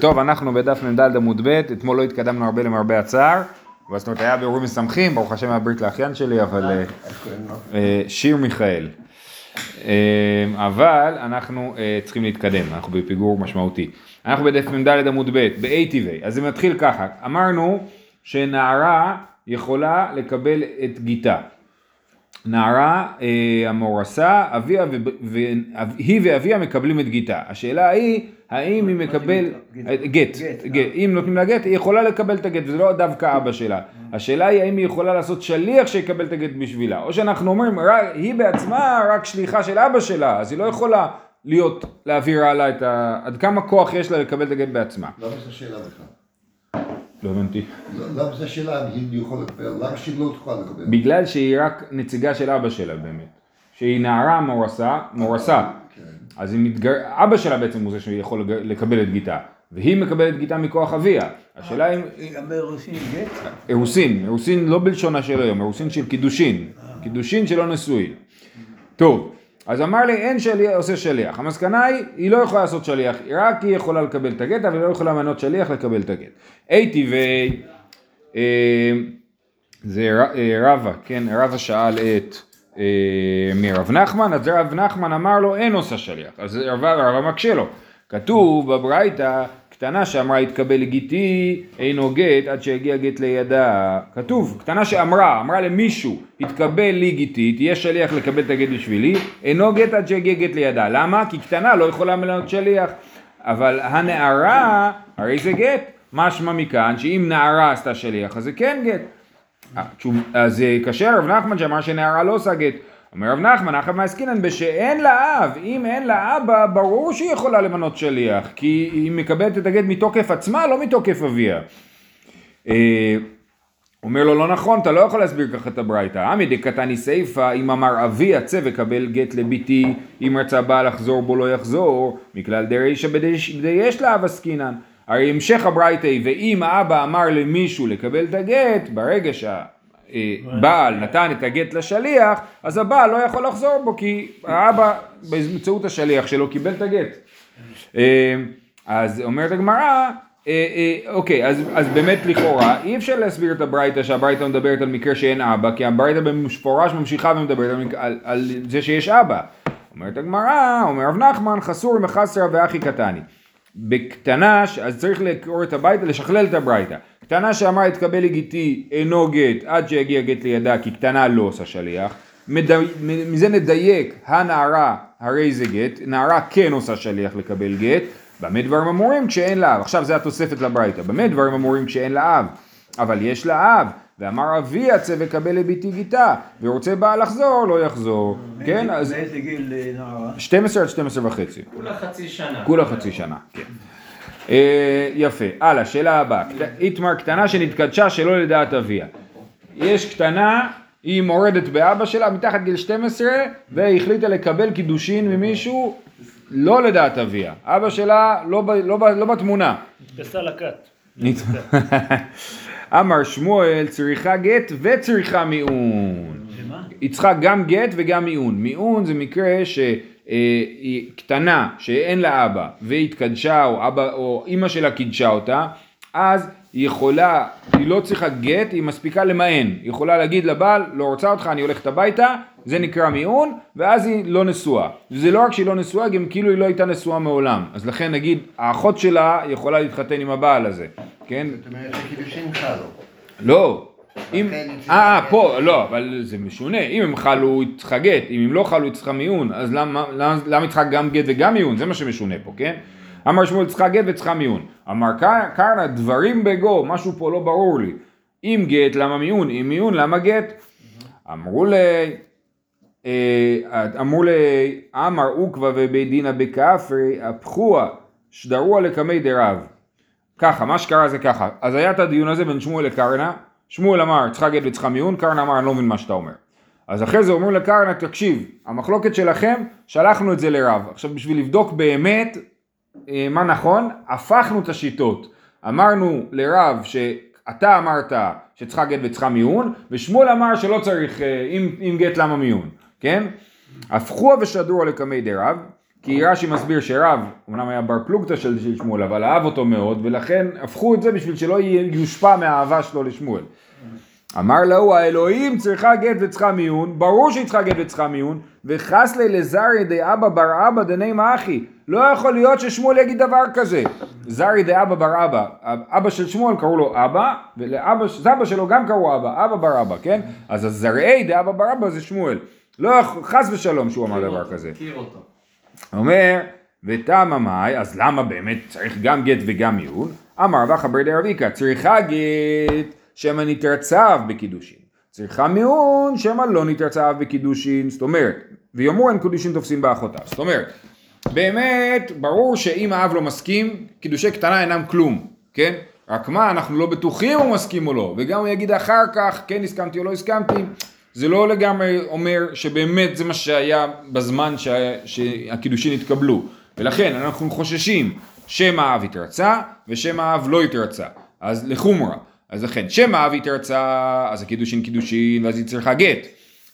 טוב, אנחנו בדף מ"ד עמוד ב'. אתמול לא התקדמנו הרבה למרבה הצער, אבל זאת אומרת, היה בירורים משמחים, ברוך השם, הברית לאחיין שלי, אבל שיר מיכאל. אבל אנחנו צריכים להתקדם, אנחנו בפיגור משמעותי. אנחנו בדף מ"ד עמוד ב', ב-ATV. אז זה מתחיל ככה, אמרנו שנערה יכולה לקבל את גיתה. נערה המורסה, היא ואביה מקבלים את גיתה. השאלה היא, האם היא מקבל גט, אם נותנים לה גט, היא יכולה לקבל את הגט, וזה לא דווקא אבא שלה. השאלה היא, האם היא יכולה לעשות שליח שיקבל את הגט בשבילה, או שאנחנו אומרים, היא בעצמה רק שליחה של אבא שלה, אז היא לא יכולה להעביר עליה עד כמה כוח יש לה לקבל את הגט בעצמה. למה זו שאלה בכלל? לא הבנתי. למה זו שאלה, היא יכולה לקבל, למה שהיא לא תוכל לקבל? בגלל שהיא רק נציגה של אבא שלה באמת, שהיא נערה מורסה. אז אבא שלה בעצם הוא זה שיכול לקבל את גיתה, והיא מקבלת גיתה מכוח אביה. השאלה היא... גם אירוסין גט? אירוסין לא בלשונה של היום, אירוסין של קידושין, קידושין שלא נשואין. טוב, אז אמר לי אין עושה שליח, המסקנה היא לא יכולה לעשות שליח, רק היא יכולה לקבל את הגט, אבל לא יכולה למנות שליח לקבל את הגט. ATV, זה רבא, כן, רבא שאל את... מרב נחמן, אז רב נחמן אמר לו אין עושה שליח, אז רב מקשה לו, כתוב בברייתא קטנה שאמרה התקבל גיתי אינו גט עד שהגיע גט לידה, כתוב קטנה שאמרה למישהו התקבל לי גיתי, תהיה שליח לקבל את הגט בשבילי, אינו גט עד שהגיע גט לידה. למה? כי קטנה לא יכולה להיות שליח, אבל הנערה הרי זה גט, משמע מכאן שאם נערה עשתה שליח אז זה כן גט. אז קשה רב נחמן שאמר שנערה לא עושה גט. אומר רב נחמן, אחת מהעסקינן בשאין לה אב, אם אין לה אבא, ברור שהיא יכולה למנות שליח, כי היא מקבלת את הגט מתוקף עצמה, לא מתוקף אביה. אומר לו, לא נכון, אתה לא יכול להסביר ככה את הברייתא. עמי דקתני סייפא, אם אמר אבי הצא וקבל גט לביתי, אם רצה בעל לחזור בו לא יחזור, מכלל דרישא בדיש לאב עסקינן. הרי המשך הברייתא, ואם האבא אמר למישהו לקבל את הגט, ברגע שהבעל נתן את הגט לשליח, אז הבעל לא יכול לחזור בו, כי האבא באמצעות השליח שלו קיבל את הגט. אז אומרת הגמרא, אוקיי, אז באמת לכאורה, אי אפשר להסביר את הברייתא שהברייתא מדברת על מקרה שאין אבא, כי הברייתא במפורש ממשיכה ומדברת על זה שיש אבא. אומרת הגמרא, אומר רב נחמן, חסור מחסרא ואחי קטני. בקטנה, אז צריך לקרוא את הברייתא, לשכלל את הברייתא. קטנה שאמרה התקבל גיתי אינו גט עד שיגיע גט לידה, כי קטנה לא עושה שליח. מזה נדייק, הנערה הרי זה גט, נערה כן עושה שליח לקבל גט, במה דברים אמורים כשאין לה אב. עכשיו זה התוספת לברייתא, במה דברים אמורים כשאין לה אב, אבל יש לה אב. ואמר אבי הצא וקבל לביתי גיתה, ורוצה בעל לחזור, לא יחזור. כן, אז... באיזה גיל נערה? 12 עד 12 וחצי. כולה חצי שנה. כולה חצי שנה, כן. יפה, הלאה, שאלה הבאה. איתמר קטנה שנתקדשה שלא לדעת אביה. יש קטנה, היא מורדת באבא שלה, מתחת גיל 12, והיא החליטה לקבל קידושין ממישהו, לא לדעת אביה. אבא שלה לא בתמונה. נתפסה לקט. אמר שמואל צריכה גט וצריכה מיעון. שמה? היא צריכה גם גט וגם מיעון. מיעון זה מקרה שהיא קטנה שאין לה אבא והתקדשה או אמא שלה קדשה אותה, אז היא לא צריכה גט, היא מספיקה למען. היא יכולה להגיד לבעל, לא רוצה אותך, אני הולכת הביתה, זה נקרא מיעון, ואז היא לא נשואה. זה לא רק שהיא לא נשואה, גם כאילו היא לא הייתה נשואה מעולם. אז לכן נגיד, האחות שלה יכולה להתחתן עם הבעל הזה. כן? זאת אומרת, שקידושין חלו. לא. פה, לא, אבל זה משונה. אם הם חלו, היא צריכה גט. אם הם לא חלו, היא צריכה מיעון. אז למה היא צריכה גם גט וגם מיעון? זה מה שמשונה פה, כן? אמר שמואל צריכה גט וצריכה מיון. אמר קרנה דברים בגו, משהו פה לא ברור לי. אם גט למה מיון, אם מיון למה גט? אמרו לי, אמר עוקבא ובית דינא בכפרי, הפכוה, שדרוה לקמי דרב. ככה, מה שקרה זה ככה. אז היה את הדיון הזה בין שמואל לקרנה, שמואל אמר צריכה גט וצריכה מיון, קרנה אמר אני לא מבין מה שאתה אומר. אז אחרי זה אומרים לקרנה, תקשיב, המחלוקת שלכם, שלחנו את זה לרב. עכשיו בשביל לבדוק באמת, מה נכון? הפכנו את השיטות. אמרנו לרב שאתה אמרת שצריכה גט וצריכה מיון, ושמואל אמר שלא צריך, אם גט למה מיון, כן? הפכוה ושדרוה לקמי דרב, כי רש"י מסביר שרב, אמנם היה בר פלוגתא של שמואל, אבל אהב אותו מאוד, ולכן הפכו את זה בשביל שלא יושפע מהאהבה שלו לשמואל. אמר לו, האלוהים צריכה גט וצריכה מיון, ברור שהיא צריכה גט וצריכה מיון, וחס לזרי די אבא בר אבא דני מאחי. לא יכול להיות ששמואל יגיד דבר כזה. זרי די אבא בר אבא, אבא של שמואל קראו לו אבא, ולאבא שלו גם קראו אבא, אבא בר אבא, כן? אז הזרי די אבא בר אבא זה שמואל. לא חס ושלום שהוא אמר דבר כזה. הכיר אותו. אומר, ותמה מאי, אז למה באמת צריך גם גט וגם מיון? אמר רבא חבר די רביקה, צריכה גט שמא נתרצב בקידושין, צריכה מיון שמא לא נתרצב בקידושין, זאת אומרת, ויאמרו אין קידושין תופסים באחותה, זאת אומרת, באמת ברור שאם האב לא מסכים, קידושי קטנה אינם כלום, כן? רק מה, אנחנו לא בטוחים הוא מסכים או לא, וגם הוא יגיד אחר כך, כן הסכמתי או לא הסכמתי, זה לא לגמרי אומר שבאמת זה מה שהיה בזמן שהקידושין התקבלו, ולכן אנחנו חוששים שם האב התרצה ושם האב לא התרצה, אז לחומרה, אז לכן, שם האב התרצה, אז הקידושין קידושין, ואז היא צריכה גט.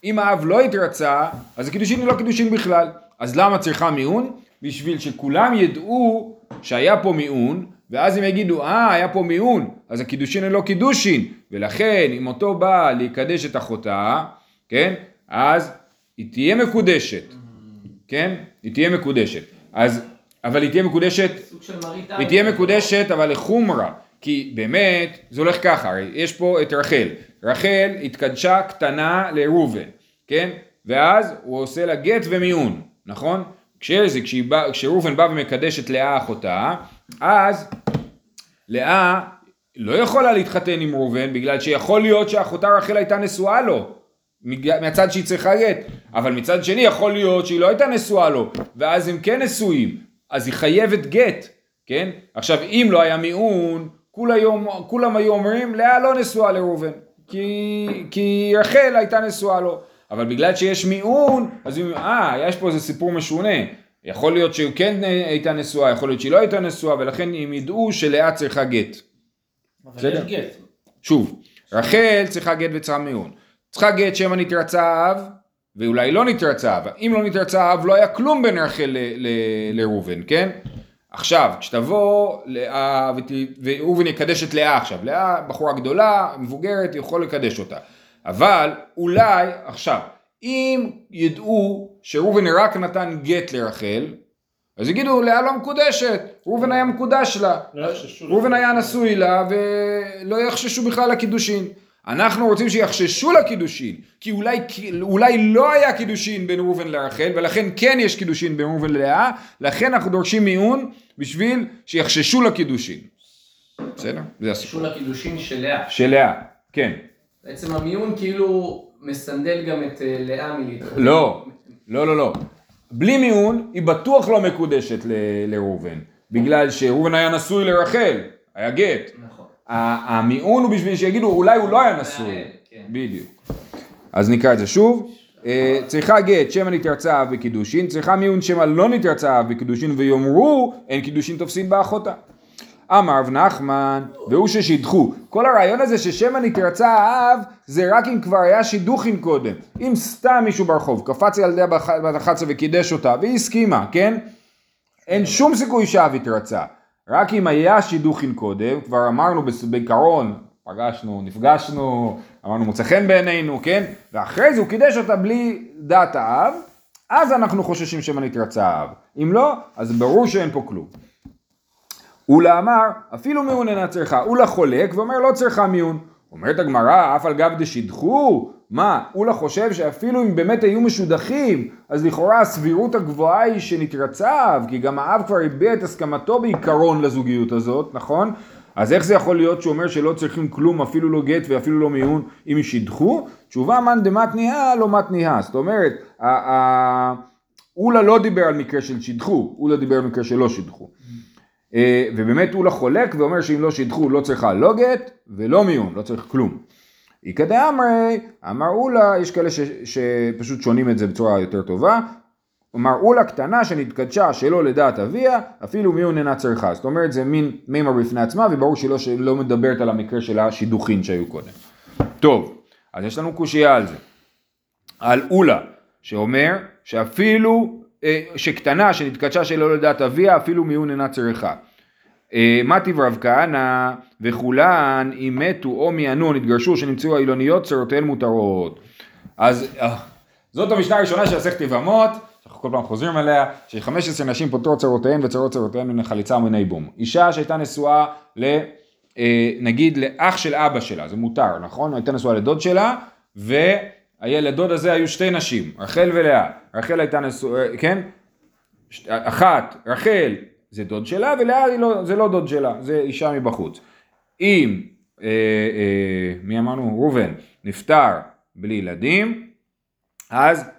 אם האב לא התרצה, אז הקידושין היא לא קידושין בכלל. אז למה צריכה מיון? בשביל שכולם ידעו שהיה פה מיון, ואז הם יגידו, היה פה מיון, אז הקידושין היא לא קידושין. ולכן, אם אותו בא להיקדש את אחותה, כן? אז היא תהיה מקודשת. כן? היא תהיה מקודשת. אז, אבל היא תהיה מקודשת, היא תהיה מקודשת, אבל לחומרה. כי באמת זה הולך ככה, יש פה את רחל, רחל התקדשה קטנה לראובן, כן? ואז הוא עושה לה גט ומיון, נכון? כשראובן בא ומקדשת לאה אחותה, אז לאה לא יכולה להתחתן עם ראובן, בגלל שיכול להיות שאחותה רחל הייתה נשואה לו, מהצד שהיא צריכה גט, אבל מצד שני יכול להיות שהיא לא הייתה נשואה לו, ואז הם כן נשואים, אז היא חייבת גט, כן? עכשיו אם לא היה מיון, כולם היו אומרים, לאה לא נשואה לראובן, כי רחל הייתה נשואה לו, אבל בגלל שיש מיון, אז היא אומרת, יש פה איזה סיפור משונה, יכול להיות שהיא כן הייתה נשואה, יכול להיות שהיא לא הייתה נשואה, ולכן הם ידעו שלאה צריכה גט. אבל יש גט. שוב, רחל צריכה גט וצריכה מיון, צריכה גט שמא נתרצה אב, ואולי לא נתרצה אב, אם לא נתרצה אב, לא היה כלום בין רחל לראובן, כן? עכשיו, כשתבוא לאה, והוא יקדש את לאה עכשיו, לאה בחורה גדולה, מבוגרת, יכול לקדש אותה. אבל אולי, עכשיו, אם ידעו שראובן רק נתן גט לרחל, אז יגידו, לאה לא מקודשת, ראובן היה מקודש לה, ראובן היה נשוי לה, ולא יחששו בכלל לקידושין. אנחנו רוצים שיחששו לקידושין, כי אולי לא היה קידושין בין ראובן לרחל, ולכן כן יש קידושין בין ראובן ללאה, לכן אנחנו דורשים מיון בשביל שיחששו לקידושין. בסדר? זה הסיפור. יחששו לקידושין של לאה. של לאה, כן. בעצם המיון כאילו מסנדל גם את לאה מלית. לא, לא, לא, לא. בלי מיון היא בטוח לא מקודשת לראובן, בגלל שראובן היה נשוי לרחל, היה גט. נכון. המיעון הוא בשביל שיגידו, אולי הוא לא היה נשוי. בדיוק. אז נקרא את זה שוב. צריכה גט, שמא נתרצה וקידושין, צריכה מיעון שמא לא נתרצה וקידושין, ויאמרו, אין קידושין תופסין באחותה. אמר רב נחמן, והוא ששידחו. כל הרעיון הזה ששמא נתרצה האב, זה רק אם כבר היה שידוכין קודם. אם סתם מישהו ברחוב, קפץ ילדה בת 11 וקידש אותה, והיא הסכימה, כן? אין שום סיכוי שהאב התרצה. רק אם היה שידוכין קודם, כבר אמרנו בקרון, פגשנו, נפגשנו, אמרנו מוצא חן בעינינו, כן? ואחרי זה הוא קידש אותה בלי דעת האב, אז אנחנו חוששים שמא נתרצה האב. אם לא, אז ברור שאין פה כלום. אולה אמר, אפילו מיון אינה צריכה, אולה חולק ואומר לא צריכה מיון. אומרת הגמרא, אף על גב דשידחו, מה? אולה חושב שאפילו אם באמת היו משודחים, אז לכאורה הסבירות הגבוהה היא שנתרצב, כי גם האב כבר הביע את הסכמתו בעיקרון לזוגיות הזאת, נכון? אז איך זה יכול להיות שאומר שלא צריכים כלום, אפילו לא גט ואפילו לא מיון, אם ישידחו? תשובה, מן דמתניה, לא מתניה. זאת אומרת, אולה לא דיבר על מקרה של שידחו, אולה דיבר על מקרה שלא שידחו. ובאמת אולה חולק ואומר שאם לא שידחו, לא צריכה לא גט ולא מיון, לא צריך כלום. איקדה אמרי, אמר אולה, יש כאלה שפשוט שונים את זה בצורה יותר טובה, אמר אולה קטנה שנתקדשה שלא לדעת אביה, אפילו מיון אינה צריכה. זאת אומרת, זה מין מימר בפני עצמה, וברור שלא מדברת על המקרה של השידוכין שהיו קודם. טוב, אז יש לנו קושיה על זה. על אולה, שאומר שאפילו שקטנה, שנתקדשה שלא לדעת אביה, אפילו מיון אינה צריכה. מתי ורב כהנא וכולן, אם מתו או מיאנו, נתגרשו, שנמצאו העילוניות, צרותיהן מותרות. אז זאת המשנה הראשונה של מסכת יבמות, אנחנו כל פעם חוזרים עליה, ש15 נשים פוטרות צרותיהן, וצרות צרותיהן מן החליצה ומן הייבום. אישה שהייתה נשואה נגיד לאח של אבא שלה, זה מותר, נכון? הייתה נשואה לדוד שלה, ולדוד הזה היו שתי נשים, רחל ולאה. רחל הייתה נשואה, כן? אחת, רחל, זה דוד שלה, ולאה זה לא דוד שלה, זה אישה מבחוץ. אם, מי אמרנו? רובן, נפטר בלי ילדים, אז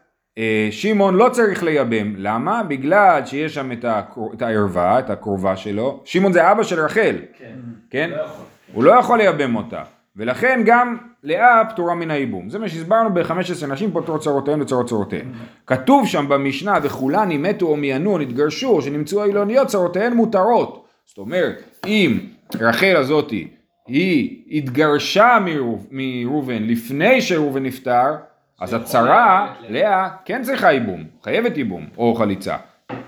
שמעון לא צריך לייבם. למה? בגלל שיש שם את הערווה, את הקרובה שלו. שמעון זה אבא של רחל. כן. כן? לא יכול. הוא לא יכול לייבם אותה. ולכן גם לאה פטורה מן הייבום. זה מה שהסברנו ב-15 נשים פוטרות צרותיהן וצרות צרותיהן. כתוב שם במשנה, וכולן אם מתו או מיאנו, נתגרשו, שנמצאו העילוניות, צרותיהן מותרות. זאת אומרת, אם רחל הזאת היא התגרשה מרובן לפני שרובן נפטר, אז הצרה, לאה, כן צריכה איבום, חייבת איבום, או חליצה,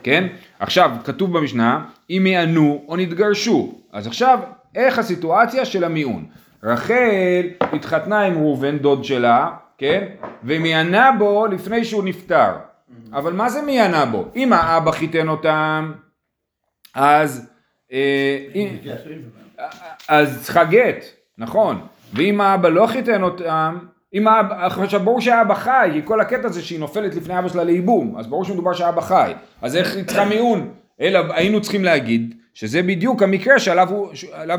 כן? עכשיו, כתוב במשנה, אם יענו או נתגרשו, אז עכשיו, איך הסיטואציה של המיעון? רחל התחתנה עם רובן, דוד שלה, כן? ומיענה בו לפני שהוא נפטר. אבל מה זה מיענה בו? אם האבא חיתן אותם, אז חגת, נכון. ואם האבא לא חיתן אותם, עכשיו ברור שהאבא חי, כי כל הקטע זה שהיא נופלת לפני אבא שלה לאיבום, אז ברור שמדובר שהאבא חי, אז איך היא צריכה מיון? אלא היינו צריכים להגיד שזה בדיוק המקרה שעליו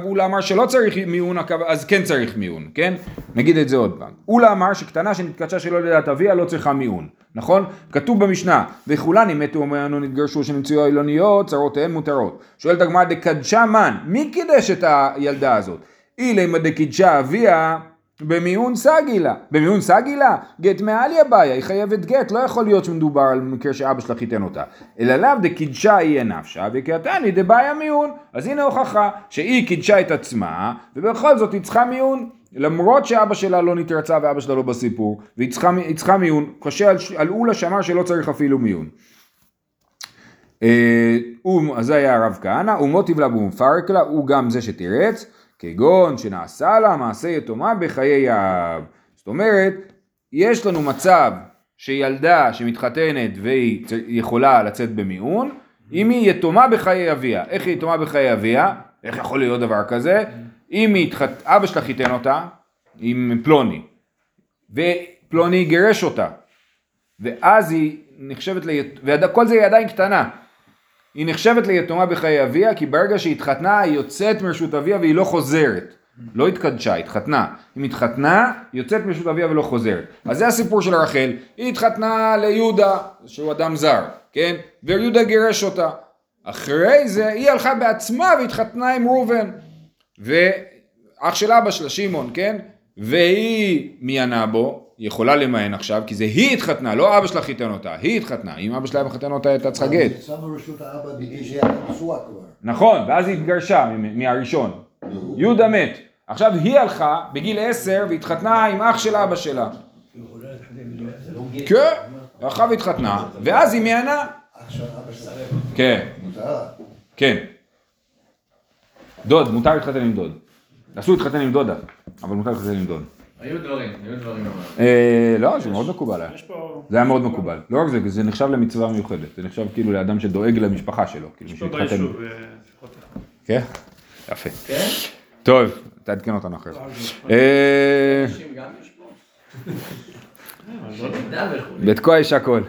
הוא אמר שלא צריך מיון, אז כן צריך מיון, כן? נגיד את זה עוד פעם. הוא אמר שקטנה שנתקדשה שלא לדעת אביה לא צריכה מיון, נכון? כתוב במשנה, וכולן אם מתו או מיאנו נתגרשו שנמצאו העילוניות, צרותיהן מותרות. שואלת הגמרא, דקדשה מן, מי קידש את הילדה הזאת? אילמה דקדשה אביה במיון סגילה, במיון סגילה, גט מעלי הבעיה, היא חייבת גט, לא יכול להיות שמדובר על מקרה שאבא שלה חיתן אותה, אלא לאו דקידשה היא הנפשה, וכתני דבעיה מיון, אז הנה הוכחה שהיא קידשה את עצמה, ובכל זאת היא צריכה מיון, למרות שאבא שלה לא נתרצה ואבא שלה לא בסיפור, והיא צריכה מיון, קשה על אולה שמר שלא צריך אפילו מיון. אז זה היה הרב כהנא, ומוטיב לה ומפרק לה, הוא גם זה שתירץ, כגון שנעשה לה מעשה יתומה בחיי האב. זאת אומרת, יש לנו מצב שילדה שמתחתנת והיא יכולה לצאת במיון, אם היא יתומה בחיי אביה. איך היא יתומה בחיי אביה? איך יכול להיות דבר כזה? אם אבא שלה חיתן אותה עם פלוני, ופלוני גרש אותה, ואז היא נחשבת וכל זה היא עדיין קטנה. היא נחשבת ליתומה בחיי אביה, כי ברגע שהיא התחתנה, היא יוצאת מרשות אביה והיא לא חוזרת. לא התקדשה, התחתנה. אם התחתנה, היא יוצאת מרשות אביה ולא חוזרת. אז זה הסיפור של רחל. היא התחתנה ליהודה, שהוא אדם זר, כן? ויהודה גירש אותה. אחרי זה, היא הלכה בעצמה והתחתנה עם רובן. ואח של אבא שלה, שמעון, כן? והיא מיאנה בו. היא יכולה למען עכשיו, כי זה היא התחתנה, לא אבא שלה חיתן אותה, היא התחתנה. אם אבא שלה היה מחתן אותה, הייתה צריכה גט. שמו רשות האבא בגלל שהיא נשואה כבר. נכון, ואז היא התגרשה מהראשון. יהודה מת. עכשיו היא הלכה בגיל 10 והתחתנה עם אח של אבא שלה. כן, אחריו התחתנה, ואז היא מיאנה. עכשיו אבא שלה. כן. מותר? כן. דוד, מותר להתחתן עם דוד. אסור להתחתן עם דודה, אבל מותר להתחתן עם דוד. היו דברים. לא, זה מאוד מקובל היה. זה היה מאוד מקובל. לא רק זה, זה נחשב למצווה מיוחדת. זה נחשב כאילו לאדם שדואג למשפחה שלו. יש פה ביישוב. כן? יפה. טוב, תעדכן אותנו אחר. נשים גם יש פה? בית כה יש הכל.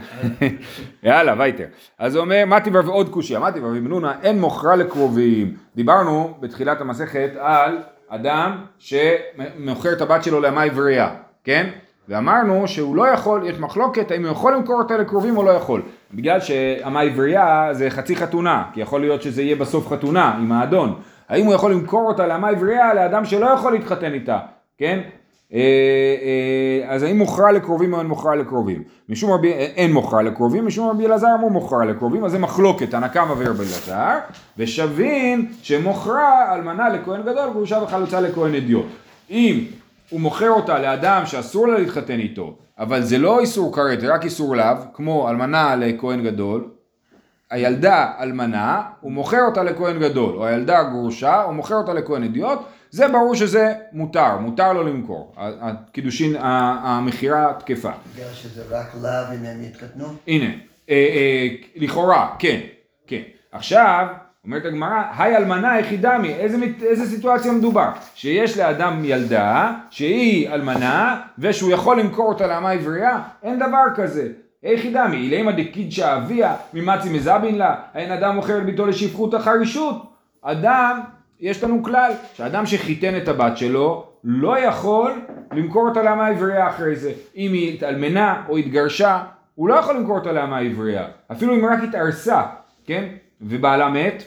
יאללה, וייטר. אז הוא אומר, מטיבר ועוד קושיה. מטיבר ומנונה, אין מוכרה לקרובים. דיברנו בתחילת המסכת על אדם שמוכר את הבת שלו לאמה עברייה, כן? ואמרנו שהוא לא יכול, יש מחלוקת, האם הוא יכול למכור אותה לקרובים או לא יכול. בגלל שאמה עברייה זה חצי חתונה, כי יכול להיות שזה יהיה בסוף חתונה עם האדון. האם הוא יכול למכור אותה לאמה עברייה לאדם שלא יכול להתחתן איתה, כן? אז האם מוכרה לקרובים או אין מוכרה לקרובים? משום רבי, אין מוכרה לקרובים, משום רבי אלעזר אמרו מוכרה לקרובים, אז זה מחלוקת, תנא קמא ורבי אלעזר, ושבין שמוכרה אלמנה לכהן גדול, גרושה וחלוצה לכהן הדיוט. אם הוא מוכר אותה לאדם שאסור לה להתחתן איתו, אבל זה לא איסור כרת, רק איסור לאו, כמו אלמנה לכהן גדול, הילדה אלמנה, הוא מוכר אותה לכהן גדול, או הילדה גרושה, הוא מוכר אותה לכהן אדיוט, זה ברור שזה מותר, מותר לו למכור. הקידושין, המכירה תקפה. בגלל שזה רק לה אם הם יתחתנו? הנה, לכאורה, כן, כן. עכשיו, אומרת הגמרא, היי אלמנה היחידה, איזה סיטואציה מדובר? שיש לאדם ילדה, שהיא אלמנה, ושהוא יכול למכור אותה לאמה עברייה, אין דבר כזה. היחידה מי, אילה אמא דקידשה אביה, ממצי מזבין לה, אין אדם מוכר ביתו לשפחות החרישות. אדם, יש לנו כלל, שאדם שחיתן את הבת שלו, לא יכול למכור אותה לאמה עברייה אחרי זה. אם היא התאלמנה או התגרשה, הוא לא יכול למכור אותה לאמה עברייה. אפילו אם רק התארסה, כן? ובעלה מת,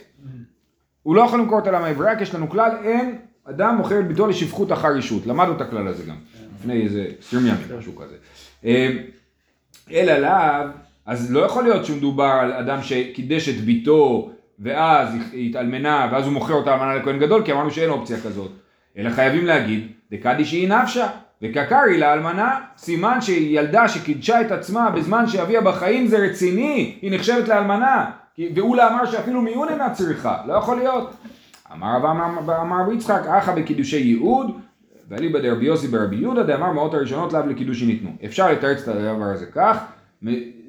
הוא לא יכול למכור אותה לאמה עברייה, כי יש לנו כלל, אין אדם מוכר ביתו לשפחות החרישות. למדנו את הכלל הזה גם, לפני איזה 20 ימים, משהו כזה. אלא לאו, אז לא יכול להיות שמדובר על אדם שקידש את ביתו ואז היא התאלמנה ואז הוא מוכר אותה אלמנה לכהן גדול, כי אמרנו שאין אופציה כזאת, אלא חייבים להגיד דקדיש היא נפשה וקקרי לאלמנה, סימן שהיא ילדה שקידשה את עצמה בזמן שאביה בחיים, זה רציני, היא נחשבת לאלמנה, והוא אמר שאפילו מיון אינה צריכה, לא יכול להיות. אמר רבי יצחק אחא בקידושי ייעוד ואליבא דרבי יוסי ברבי יהודה, דאמר מאות הראשונות לאו לקידושי ניתנו. אפשר לתרץ את הדבר הזה כך,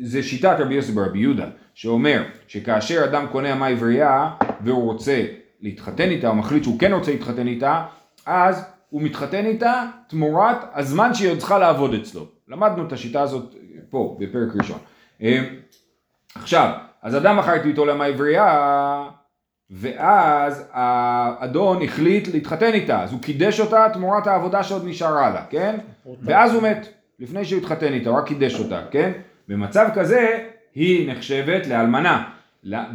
זה שיטת רבי יוסי ברבי יהודה, שאומר שכאשר אדם קונה אמה עברייה, והוא רוצה להתחתן איתה, הוא מחליט שהוא כן רוצה להתחתן איתה, אז הוא מתחתן איתה תמורת הזמן שהיא עוד צריכה לעבוד אצלו. למדנו את השיטה הזאת פה, בפרק ראשון. עכשיו, אז אדם מכר את ביתו לאמה עברייה, ואז האדון החליט להתחתן איתה, אז הוא קידש אותה תמורת העבודה שעוד נשארה לה, כן? ואז הוא מת, לפני שהוא התחתן איתה, הוא רק קידש אותה, כן? במצב כזה, היא נחשבת לאלמנה,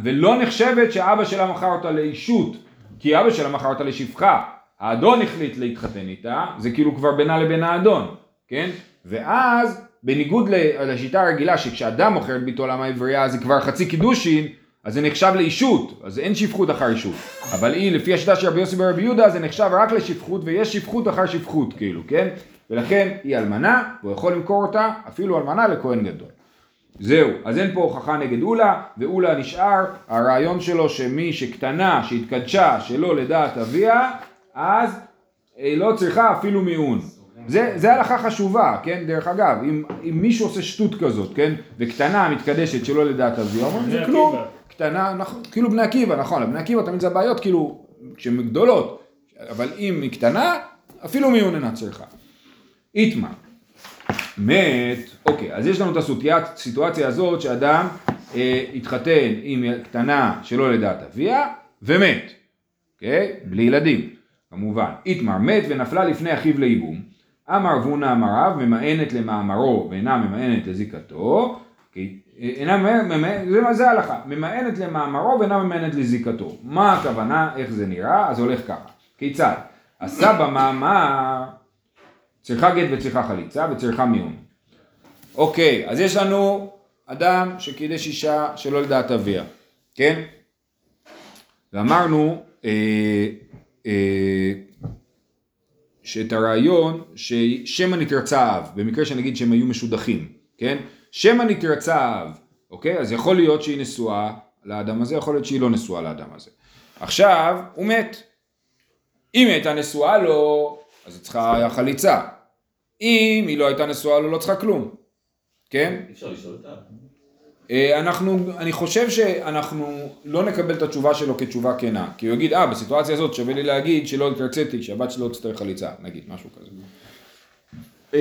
ולא נחשבת שאבא שלה מכר אותה לאישות, כי אבא שלה מכר אותה לשפחה, האדון החליט להתחתן איתה, זה כאילו כבר בינה לבין האדון, כן? ואז, בניגוד לשיטה הרגילה, שכשאדם מוכר את ביתו לאמה עברייה, זה כבר חצי קידושין, אז זה נחשב לאישות, אז אין שפחות אחר אישות. אבל היא, לפי השיטה של רבי יוסי ברבי יהודה, זה נחשב רק לשפחות, ויש שפחות אחר שפחות, כאילו, כן? ולכן היא אלמנה, והוא יכול למכור אותה, אפילו אלמנה לכהן גדול. זהו, אז אין פה הוכחה נגד אולה, ואולה נשאר, הרעיון שלו שמי שקטנה, שהתקדשה, שלא לדעת אביה, אז היא לא צריכה אפילו מיעון. זה הלכה חשובה, כן? דרך אגב, אם מישהו עושה שטות כזאת, כן? וקטנה מתקדשת שלא לדעת אביה, זה כלום. קטנה, נכון, כאילו בני עקיבא, נכון, לבני עקיבא תמיד זה הבעיות, כאילו, כשהן גדולות, אבל אם היא קטנה, אפילו מיון אינה צריכה. איתמה, מת, אוקיי, אז יש לנו את הסיטואציה הזאת, שאדם התחתן עם קטנה שלא לדעת אביה, ומת, אוקיי? בלי ילדים, כמובן. איתמה, מת ונפלה לפני אחיו לייבום, אמר וונה אמריו, ממאנת למאמרו, ואינה ממאנת לזיקתו, אוקיי? זה הלכה, ממאנת למאמרו ואינה ממאנת לזיקתו. מה הכוונה, איך זה נראה? אז הולך ככה, כיצד? הסבא מאמר צריכה גט וצריכה חליצה וצריכה מיון. אוקיי, אז יש לנו אדם שקידש אישה שלא לדעת אביה, כן? ואמרנו שאת הרעיון ששמה נתרצה אב, במקרה שנגיד שהם היו משודחים, כן? שמא נתרצה אב, אוקיי? אז יכול להיות שהיא נשואה לאדם הזה, יכול להיות שהיא לא נשואה לאדם הזה. עכשיו, הוא מת. אם הייתה נשואה לו, אז היא צריכה חליצה. אם היא לא הייתה נשואה לו, לא צריכה כלום. כן? אפשר לשאול אותה. אני חושב שאנחנו לא נקבל את התשובה שלו כתשובה כנה. כי הוא יגיד, בסיטואציה הזאת שווה לי להגיד שלא התרציתי, שהבת שלא תצטרך חליצה. נגיד, משהו כזה.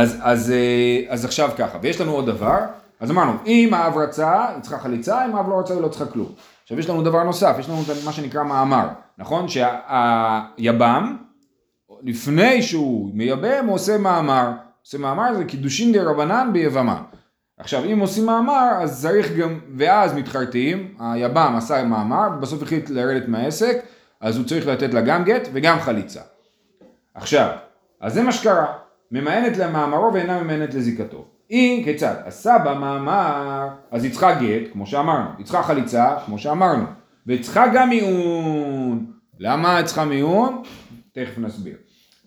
אז עכשיו ככה, ויש לנו עוד דבר, אז אמרנו, אם האב רצה, היא צריכה חליצה, אם האב לא רצה, היא לא צריכה כלום. עכשיו יש לנו דבר נוסף, יש לנו מה שנקרא מאמר, נכון? שהיבם, לפני שהוא מייבם, הוא עושה מאמר, זה קידושין דרבנן ביבמה. עכשיו, אם עושים מאמר, אז צריך גם, ואז מתחרטים, היבם עשה מאמר, בסוף החליט לרדת מהעסק, אז הוא צריך לתת לה גם גט וגם חליצה. עכשיו, אז זה מה שקרה. ממאנת למאמרו ואינה ממאנת לזיקתו. אם כיצד, הסבא מאמר, אז היא צריכה גט, כמו שאמרנו, היא צריכה חליצה, כמו שאמרנו, והיא צריכה גם מיון. למה היא צריכה מיון? תכף נסביר.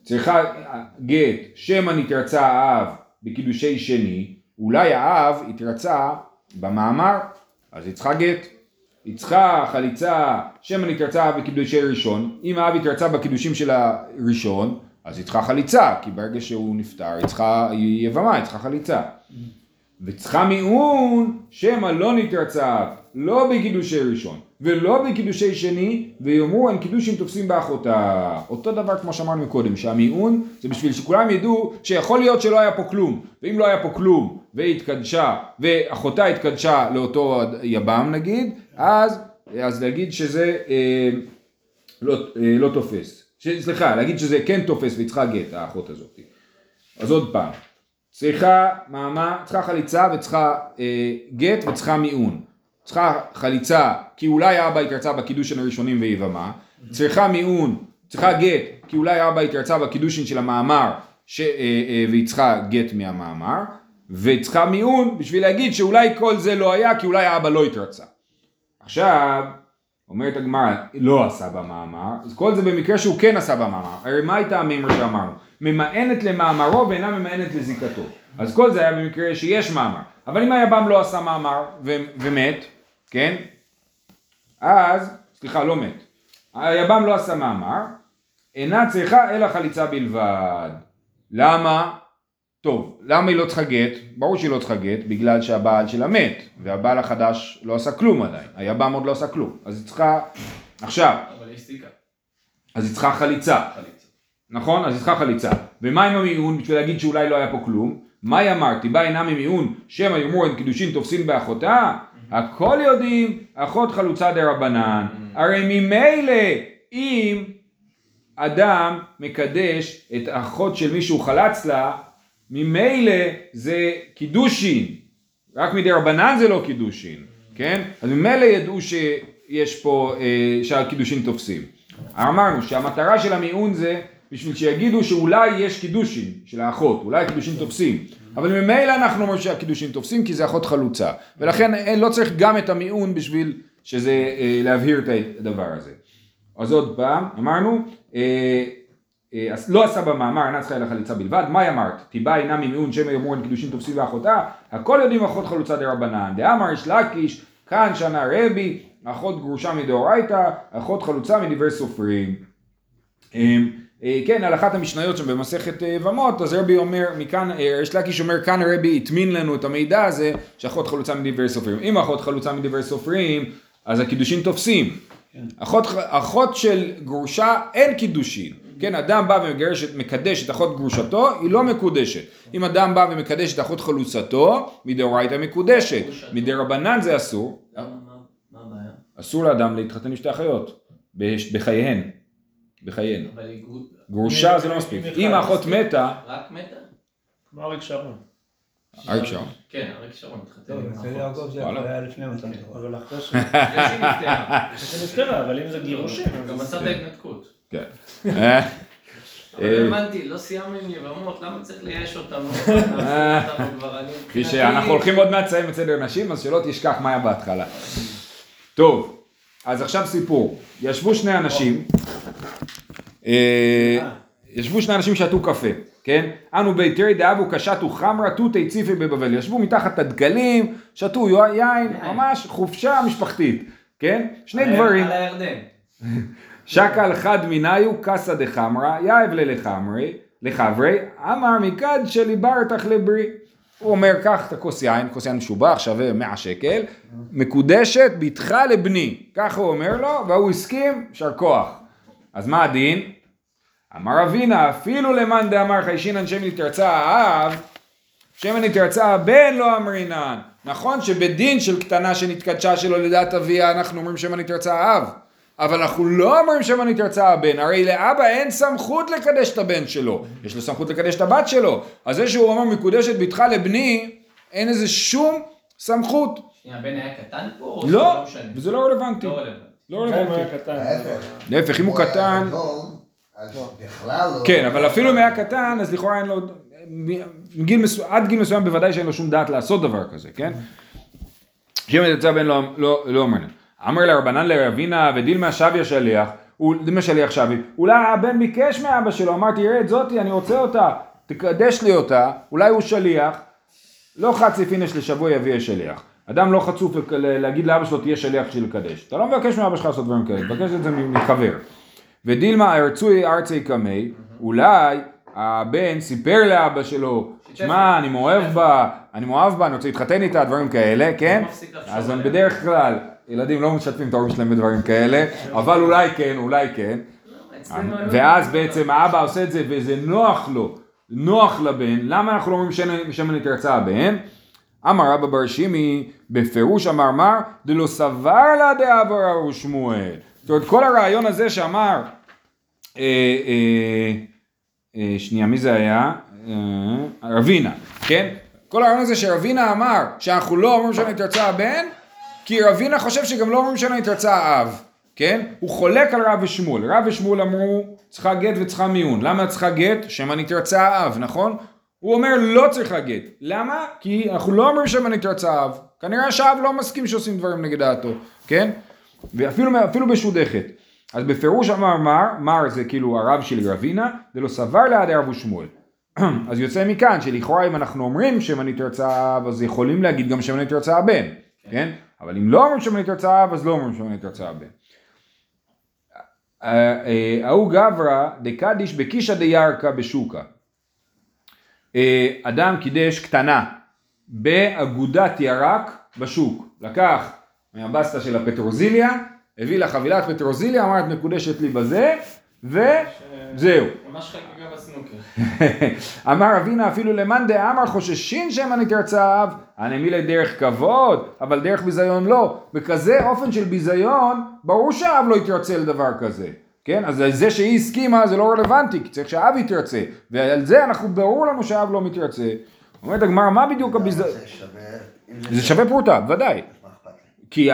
צריכה גט, שמא נתרצה האב בקידושי שני, אולי האב התרצה במאמר, אז היא צריכה גט. היא צריכה חליצה שמא נתרצה בקידושי ראשון. אם האב התרצה בקידושים של הראשון, אז היא צריכה חליצה, כי ברגע שהוא נפטר, היא יבמה, היא צריכה חליצה. וצריכה מיעון שמא לא נתרצה, לא בקידושי ראשון, ולא בקידושי שני, ויאמרו, הם קידושים תופסים באחותה. אותו דבר כמו שאמרנו קודם, שהמיעון זה בשביל שכולם ידעו שיכול להיות שלא היה פה כלום, ואם לא היה פה כלום, והיא התקדשה, ואחותה התקדשה לאותו יבם נגיד, אז להגיד שזה לא תופס. סליחה, להגיד שזה כן תופס והיא צריכה גט, האחות הזאת. אז עוד פעם, צריכה מאמה, צריכה חליצה וצריכה גט וצריכה מיעון. צריכה חליצה, כי אולי אבא התרצה בקידושין הראשונים ויבמה. צריכה מיעון, צריכה גט, כי אולי אבא התרצה בקידושין של המאמר, והיא צריכה גט מהמאמר. וצריכה מיעון בשביל להגיד שאולי כל זה לא היה, כי אולי אבא לא התרצה. עכשיו, אומרת הגמרא, לא עשה במאמר, אז כל זה במקרה שהוא כן עשה במאמר. הרי מה הייתה המאמר שאמרנו? ממאנת למאמרו ואינה ממאנת לזיקתו. אז כל זה היה במקרה שיש מאמר. אבל אם היבם לא עשה מאמר ומת, כן? אז, סליחה, לא מת. היבם לא עשה מאמר, אינה צריכה אלא חליצה בלבד. למה? טוב, למה היא לא צריכה גט? ברור שהיא לא צריכה גט, בגלל שהבעל שלה מת, והבעל החדש לא עשה כלום עדיין. היבם עוד לא עשה כלום. אז היא צריכה, עכשיו. אבל יש זיקה. אז היא צריכה חליצה. נכון? אז היא צריכה חליצה. ומה עם המיון? בשביל להגיד שאולי לא היה פה כלום. מה אמרתי? בא אינם ממיון, שמא יאמרו הם קידושין תופסים באחותה? הכל יודעים, אחות חלוצה דרבנן. הרי ממילא, אם אדם מקדש את אחות של מישהו חלץ לה, ממילא זה קידושין. רק מדרבנן זה לא קידושין, כן? אז ממילא ידעו שיש פה, שהקידושין תופסים. אמרנו שהמטרה של המיון זה, בשביל שיגידו שאולי יש קידושין של האחות, אולי קידושין תופסים. אבל ממילא אנחנו אומרים שהקידושין תופסים, כי זה אחות חלוצה. ולכן לא צריך גם את המיעון בשביל שזה להבהיר את הדבר הזה. אז עוד פעם, אמרנו, לא עשה במאמר, אינה צריכה אלא חליצה בלבד. מה אמרת? תיבא אינה ממיעון שמא יאמרו אין קידושין תופסים באחותה. הכל יודעים אחות חלוצה דרבנן. דאמר יש לקיש, כאן שנה רבי, אחות גרושה מדאורייתא, אחות חלוצה מדברי סופרים. כן, הלכת המשניות שם במסכת במות, אז רבי אומר, יש לקיש אומר, כאן רבי התמין לנו את המידע הזה, שאחות חלוצה מדברי סופרים. אם אחות חלוצה מדברי סופרים, אז הקידושין תופסים. כן. אחות של גרושה אין קידושין. כן, אדם בא ומקדש את אחות גרושתו, היא לא מקודשת. אם אדם בא ומקדש את אחות חלוצתו, מדאורייתא מקודשת. מדרבנן זה אסור. מה הבעיה? אסור לאדם להתחתן עם שתי אחיות, בחייהן. בחיינו. גרושה זה לא מספיק. אם האחות מתה... רק מתה? כמו אריק שרון. אריק שרון? כן, אריק שרון. זה יעקב זה היה לפני מתן תורה. אבל אחרי ש... זה שנפטרה. זה שנפטרה, אבל אם זה גירושים... גם מצאת ההתנתקות. כן. אבל הבנתי, לא סיימנו עם יבמות, למה צריך לייאש אותנו? כשאנחנו הולכים עוד מעט סיים אצל נשים, אז שלא תשכח מה היה בהתחלה. טוב. אז עכשיו סיפור, ישבו שני אנשים, שתו קפה, כן? אנו ביתרי דאבו קשתו חמרה תותי ציפי בבבל, ישבו מתחת הדגלים, שתו יין, ממש חופשה משפחתית, כן? שני גברים. על הירדן. שקל חד מניו קסה דחמרה, יאבלה לחברי, אמר מקד שליברתך לברי. הוא אומר, קח את הכוס יין, כוס יין משובח, שווה 100 שקל, מקודשת ביתך לבני. כך הוא אומר לו, והוא הסכים, שר כוח. אז מה הדין? אמר אבינה, אפילו למאן דאמר חיישינן שמא נתרצה האב, שמא נתרצה הבן לא אמרינן. נכון שבדין של קטנה שנתקדשה שלו לדעת אביה, אנחנו אומרים שמא נתרצה האב. אבל אנחנו לא אומרים שמא נתרצה הבן, הרי לאבא אין סמכות לקדש את הבן שלו, יש לו סמכות לקדש את הבת שלו, אז זה שהוא אומר מקודשת ביתך לבני, אין איזה שום סמכות. הבן היה קטן פה או לא? וזה לא רלוונטי. לא רלוונטי. להפך, אם הוא קטן... כן, אבל אפילו אם היה קטן, אז לכאורה אין לו... עד גיל מסוים בוודאי שאין לו שום דעת לעשות דבר כזה, כן? שמא נתרצה הבן לא אומרים. אמר לרבנן לרבינה ודילמה שוויה שליח, דילמה שליח שוויה, אולי הבן ביקש מאבא שלו, אמר תראה את זאתי, אני רוצה אותה, תקדש לי אותה, אולי הוא שליח, לא חצי פינש לשבוע יביא שליח. אדם לא חצוף להגיד לאבא שלו תהיה שליח של קדש. אתה לא מבקש מאבא שלך לעשות דברים כאלה, מבקש את זה מתחבר. ודילמה הרצוי ארצי קמי, אולי הבן סיפר לאבא שלו, מה אני מאוהב בה, אני רוצה להתחתן איתה, דברים כאלה, כן? אז בדרך כלל, ילדים לא משתפים את ההורים שלהם בדברים כאלה, אבל אולי כן. ואז בעצם האבא עושה את זה וזה נוח לו, נוח לבן, למה אנחנו לא אומרים שמן התרצה הבן? אמר רבא בר שימי, בפירוש אמר מר, דלא סבר לה דאב רבא שמואל. זאת אומרת, כל הרעיון הזה שאמר, שנייה, מי זה היה? רבינה, כן? כל הרעיון הזה שרבינה אמר, שאנחנו לא אומרים שמן התרצה הבן, כי רבינה חושב שגם לא אומרים שמן התרצה האב. כן? הוא חולק על רב ושמואל. רב ושמואל אמרו, צריכה גט וצריכה מיון. למה צריכה גט? שמא נתרצה האב, נכון? הוא אומר, לא צריכה גט. למה? כי אנחנו לא אומרים שמא נתרצה האב. כנראה שהאב לא מסכים שעושים דברים נגד דעתו, כן? ואפילו בשודכת. אז בפירוש אמר מר זה כאילו הרב של רבינה, זה לא סבר ליד רב ושמואל. אז יוצא מכאן, שלכאורה אם אנחנו אומרים שמא נתרצה האב, אז יכולים להגיד גם שמא נתרצה הבן, כן? אבל אם לא אומרים שמא נתרצה האב, אז לא אומרים שמא נתרצה הבן. ההוא גברא דקדיש בקישא דירקא בשוקא. אדם קידש קטנה באגודת ירק בשוק. לקח מהבסטה של הפטרוזיליה, הביא לה חבילת פטרוזיליה, אמר את מקודשת לי בזה, וזהו. ממש חגיגה בסנוקר. אמר רבינה אפילו למאן דאמר חוששין שמא נתרצה אב, הנמילה דרך כבוד, אבל דרך ביזיון לא. בכזה אופן של ביזיון, ברור שהאב לא יתרצה לדבר כזה. כן? אז זה שהיא הסכימה זה לא רלוונטי, כי צריך שהאב יתרצה. ועל זה אנחנו ברור לנו שהאב לא מתרצה. אומרת הגמרא, מה בדיוק הביזיון? זה שווה פרוטה, ודאי. כי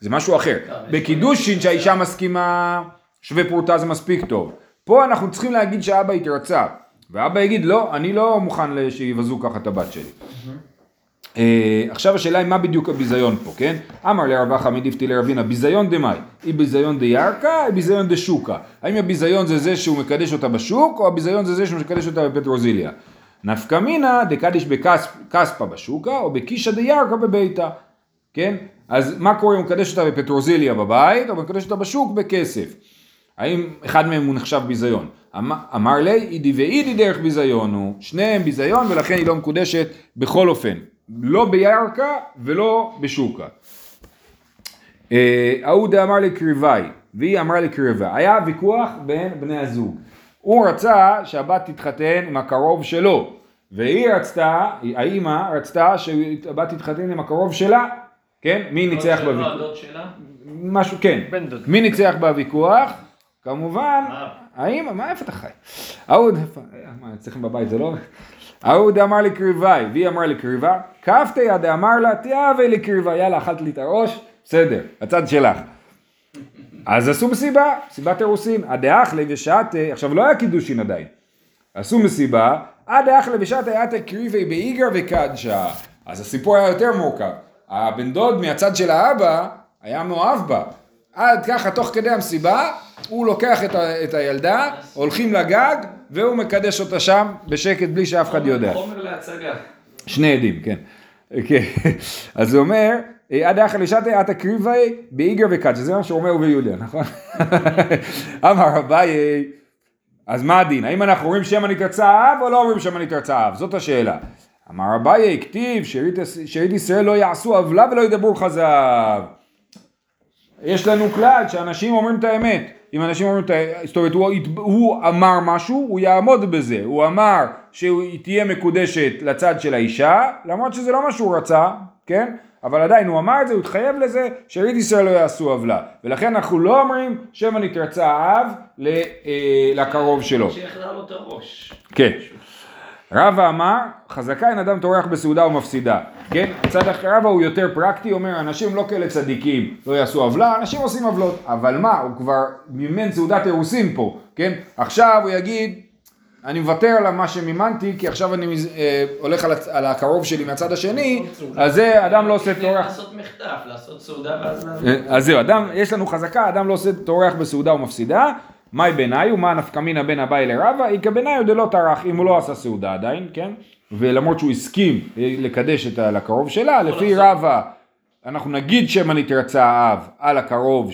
זה משהו אחר. בקידושין שהאישה מסכימה שווה פרוטה זה מספיק טוב. פה אנחנו צריכים להגיד שהאבא יתרצה. ואבא יגיד, לא, אני לא מוכן שיבזו ככה את הבת שלי. עכשיו השאלה היא מה בדיוק הביזיון פה, כן? אמר לרבה חמיד יפתי לרבינה, ביזיון דמי, היא ביזיון דירקה, היא ביזיון דשוקה. האם הביזיון זה זה שהוא מקדש אותה בשוק, או הביזיון זה זה שהוא מקדש אותה בפטרוזיליה? נפקא מינה דקדיש בקספה בשוקה, או בקישא דירקה בביתה, כן? אז מה קורה אם הוא מקדש אותה בפטרוזיליה בבית, או מקדש אותה בשוק בכסף? האם אחד מהם הוא נחשב ביזיון? אמר לי, אידי ואידי דרך ביזיון הוא, שניהם ביזיון ולכן היא לא מקודשת בכל אופן. לא בירקה ולא בשוקה. אהודה אמר לקריבי, והיא אמרה לקריבה. היה ויכוח בין בני הזוג. הוא רצה שהבת תתחתן עם הקרוב שלו, והיא רצתה, האמא רצתה שהבת תתחתן עם הקרוב שלה, כן? מי ניצח בוויכוח? הדוד שלה? משהו, כן. בן דוד. מי ניצח בוויכוח? כמובן, האמא, מה איפה אתה חי? אהוד, מה, צריכים בבית זה לא? אהוד אמר לקריבי, והיא אמרה לקריבה, כפת ידה אמר לה, תיאבי לקריבה, יאללה, אכלת לי את הראש, בסדר, הצד שלך. אז עשו מסיבה, מסיבת אירוסין, הדאחלה ושעתה, עכשיו לא היה קידושין עדיין, עשו מסיבה, הדאחלה ושעתה היה תקריבי באיגר וקדשה, אז הסיפור היה יותר מורכב, הבן דוד מהצד של האבא היה מאוהב בה, עד ככה תוך כדי המסיבה, הוא לוקח את הילדה, הולכים לגג, והוא מקדש אותה שם בשקט בלי שאף אחד יודע. חומר להצגה. שני עדים, כן. אז הוא אומר, עד החלישתה, את הקריבי באיגר וקדש, זה מה שאומר ויוליה, נכון? אמר אביי, אז מה הדין? האם אנחנו אומרים שמא נתרצה האב או לא אומרים שמא נתרצה האב? זאת השאלה. אמר אביי, כתיב, שארית ישראל לא יעשו עוולה ולא ידברו כזב. יש לנו כלל שאנשים אומרים את האמת. אם אנשים אומרים את האמת, זאת אומרת, הוא אמר משהו, הוא יעמוד בזה. הוא אמר שהיא תהיה מקודשת לצד של האישה, למרות שזה לא מה שהוא רצה, כן? אבל עדיין הוא אמר את זה, הוא התחייב לזה, שארית ישראל לא יעשו עוולה. ולכן אנחנו לא אומרים שמא נתרצה האב לקרוב שלו. שיחלה לו את הראש. כן. רבא אמר, חזקה אין אדם תורח בסעודה ומפסידה, כן? צד אחר רבא הוא יותר פרקטי, אומר, אנשים לא כאלה צדיקים, לא יעשו עוולה, אנשים עושים עוולות, אבל מה? הוא כבר מימן סעודת אירוסין פה, כן? עכשיו הוא יגיד, אני מוותר על מה שמימנתי, כי עכשיו אני הולך על הקרוב שלי מהצד השני, אז זה אדם לא עושה תורח. לעשות מחטף, לעשות סעודה ואז... אז זהו, יש לנו חזקה, אדם לא עושה תורח בסעודה ומפסידה, מהי ביניי ומה נפקמינה בין הבאי לרבא, היא כביניי עוד לא תרח, אם הוא לא עשה סעודה עדיין, כן? ולמרות שהוא הסכים לקדש את הקרוב שלה, לפי רבא אנחנו נגיד שמא נתרצה האב על הקרוב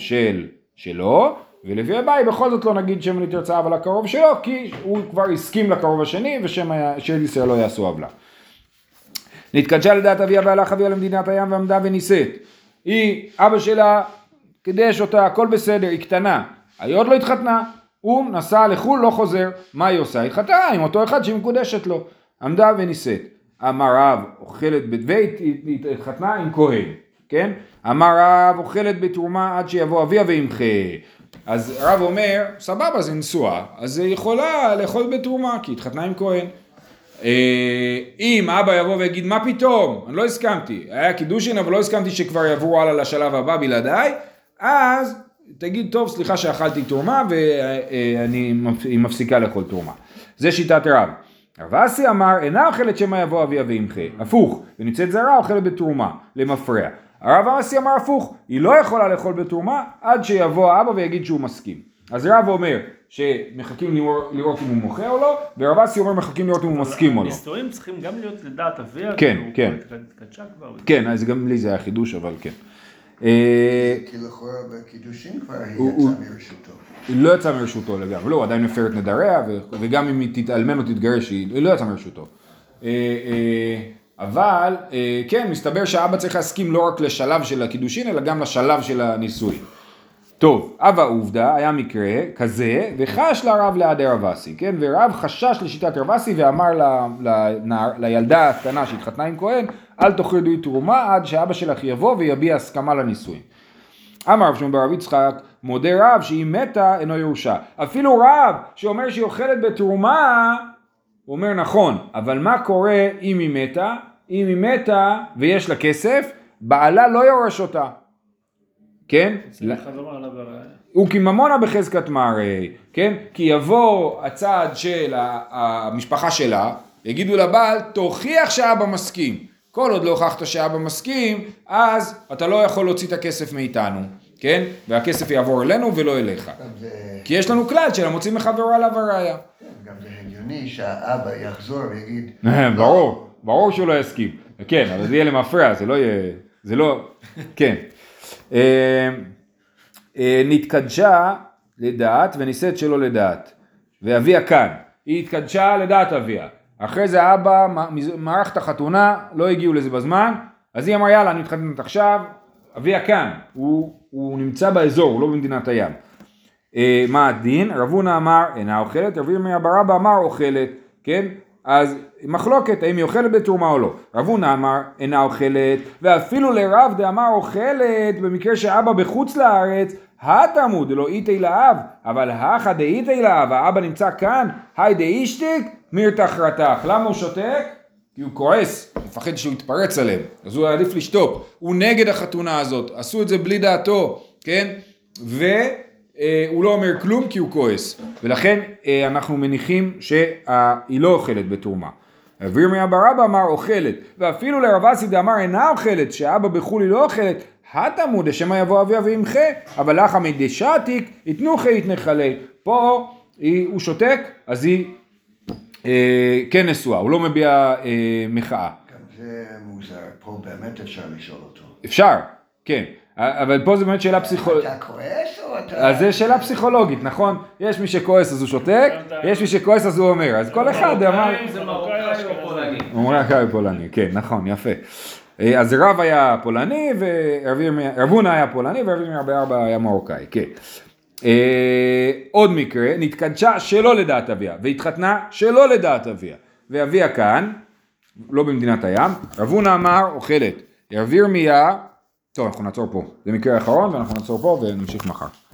שלו, ולוי הבאי בכל זאת לא נגיד שמא נתרצה האב על הקרוב שלו, כי הוא כבר הסכים לקרוב השני, ושל ישראל לא יעשו עוולה. נתקדשה לדעת אביה והלך אביה למדינת הים ועמדה וניסית. היא, אבא שלה קדש אותה, הכל בסדר, היא קטנה, היא עוד לא התחתנה, הוא נסע לחול, לא חוזר, מה היא עושה? היא חתרה עם אותו אחד שהיא מקודשת לו, עמדה וניסית. אמר רב, אוכלת בדווית, היא התחתנה עם כהן, כן? אמר רב, אוכלת בתרומה עד שיבוא אביה וימחה. אז רב אומר, סבבה, זה נשואה, אז היא יכולה לאכול בתרומה, כי היא התחתנה עם כהן. אם אבא יבוא ויגיד, מה פתאום? אני לא הסכמתי, היה קידושין, אבל לא הסכמתי שכבר יעברו הלאה לשלב הבא בלעדיי, אז תגיד, טוב, סליחה שאכלתי תרומה, ואני מפסיקה לאכול תרומה. זה שיטת רב. רב אסי אמר, אינה אוכלת שמא יבוא אביה וימחה. הפוך, וניצאת זרה אוכלת בתרומה, למפרע. הרב אסי אמר הפוך, היא לא יכולה לאכול בתרומה, עד שיבוא האבא ויגיד שהוא מסכים. אז רב אומר, שמחכים לראות אם הוא מוחה או לא, ורב אסי אומר, מחכים לראות אם הוא מסכים או לא. נישואים צריכים גם להיות לדעת אביה, כן. כן, אז גם לי זה היה חידוש, אבל כן. כי לכאורה בקידושין כבר היא יצאה מרשותו. היא לא יצאה מרשותו לגמרי, לא, עדיין מפרת נדריה, וגם אם היא תתעלמן או תתגרש, היא לא יצאה מרשותו. אבל, כן, מסתבר שהאבא צריך להסכים לא רק לשלב של הקידושין, אלא גם לשלב של הניסוי. טוב, אבא עובדה, היה מקרה כזה, וחש לרב לעדי רב אסי, כן? ורב חשש לשיטת רב אסי ואמר לילדה הקטנה שהתחתנה עם כהן, אל תאכלי תרומה עד שאבא שלך יבוא ויביע הסכמה לנישואים. אמר רב שמעון בר רב יצחק, מודה רב שהיא מתה אינו ירושה. אפילו רב שאומר שהיא אוכלת בתרומה, הוא אומר נכון, אבל מה קורה אם היא מתה? אם היא מתה ויש לה כסף, בעלה לא יורש אותה. כן? הוא כממונה בחזקת מערי, כן? כי יבוא הצד של המשפחה שלה, יגידו לבעל, תוכיח שאבא מסכים. כל עוד לא הוכחת שאבא מסכים, אז אתה לא יכול להוציא את הכסף מאיתנו, כן? והכסף יעבור אלינו ולא אליך. כי יש לנו כלל של המוציא מחברו עליו הראיה. גם זה הגיוני שהאבא יחזור ויגיד... ברור, ברור שהוא לא יסכים. כן, אבל זה יהיה למפרע, זה לא יהיה... זה לא... כן. נתקדשה לדעת וניסית שלא לדעת ואביה כאן, היא התקדשה לדעת אביה, אחרי זה אבא מערך את החתונה, לא הגיעו לזה בזמן, אז היא אמרה יאללה אני מתחתנת עכשיו, אביה כאן, הוא נמצא באזור, הוא לא במדינת הים. מה הדין? רב הונא אמר אינה אוכלת, רב ירמיה בר אבא אמר אוכלת, כן? אז מחלוקת, האם היא אוכלת בתרומה או לא. רב הונא אמר, אינה אוכלת, ואפילו לרב דאמר אוכלת, במקרה שאבא בחוץ לארץ, התמוד, לא איתי לאב, אבל האחד איתי לאב, האבא נמצא כאן, היי דאישתיק, מירתח רתח. למה הוא שותק? כי הוא כועס, מפחד שהוא יתפרץ עליהם, אז הוא יעדיף לשתוק, הוא נגד החתונה הזאת, עשו את זה בלי דעתו, כן? הוא לא אומר כלום כי הוא כועס, ולכן אנחנו מניחים שהיא לא אוכלת בתרומה. רב ירמיה בר אבא אמר אוכלת, ואפילו לרב אסי דאמר אינה אוכלת, שהאבא בחו"ל היא לא אוכלת, התמוד שמא יבוא אביה וימחה, אבל לאחר מדשתיק יתנוחה יתנחלי. פה הוא שותק, אז היא כן נשואה, הוא לא מביע מחאה. גם זה מוזר, פה באמת אפשר לשאול אותו. אפשר, כן. אבל פה זה באמת שאלה פסיכולוגית. אתה כועס או אתה... אז זה שאלה פסיכולוגית, נכון? יש מי שכועס אז הוא שותק, יש מי שכועס אז הוא אומר. אז כל אחד אמר... זה מרוקאי או פולני? מרוקאי או פולני, כן, נכון, יפה. אז רב היה פולני, רב הונא היה פולני, ורב ירמיה בר אבא היה מרוקאי, כן. עוד מקרה, נתקדשה שלא לדעת אביה, והתחתנה שלא לדעת אביה. ואביה כאן, לא במדינת הים, רב הונא אמר, אוכלת. רב ירמיה... טוב, אנחנו נעצור פה. זה מקרה האחרון, ואנחנו נעצור פה ונמשיך מחר.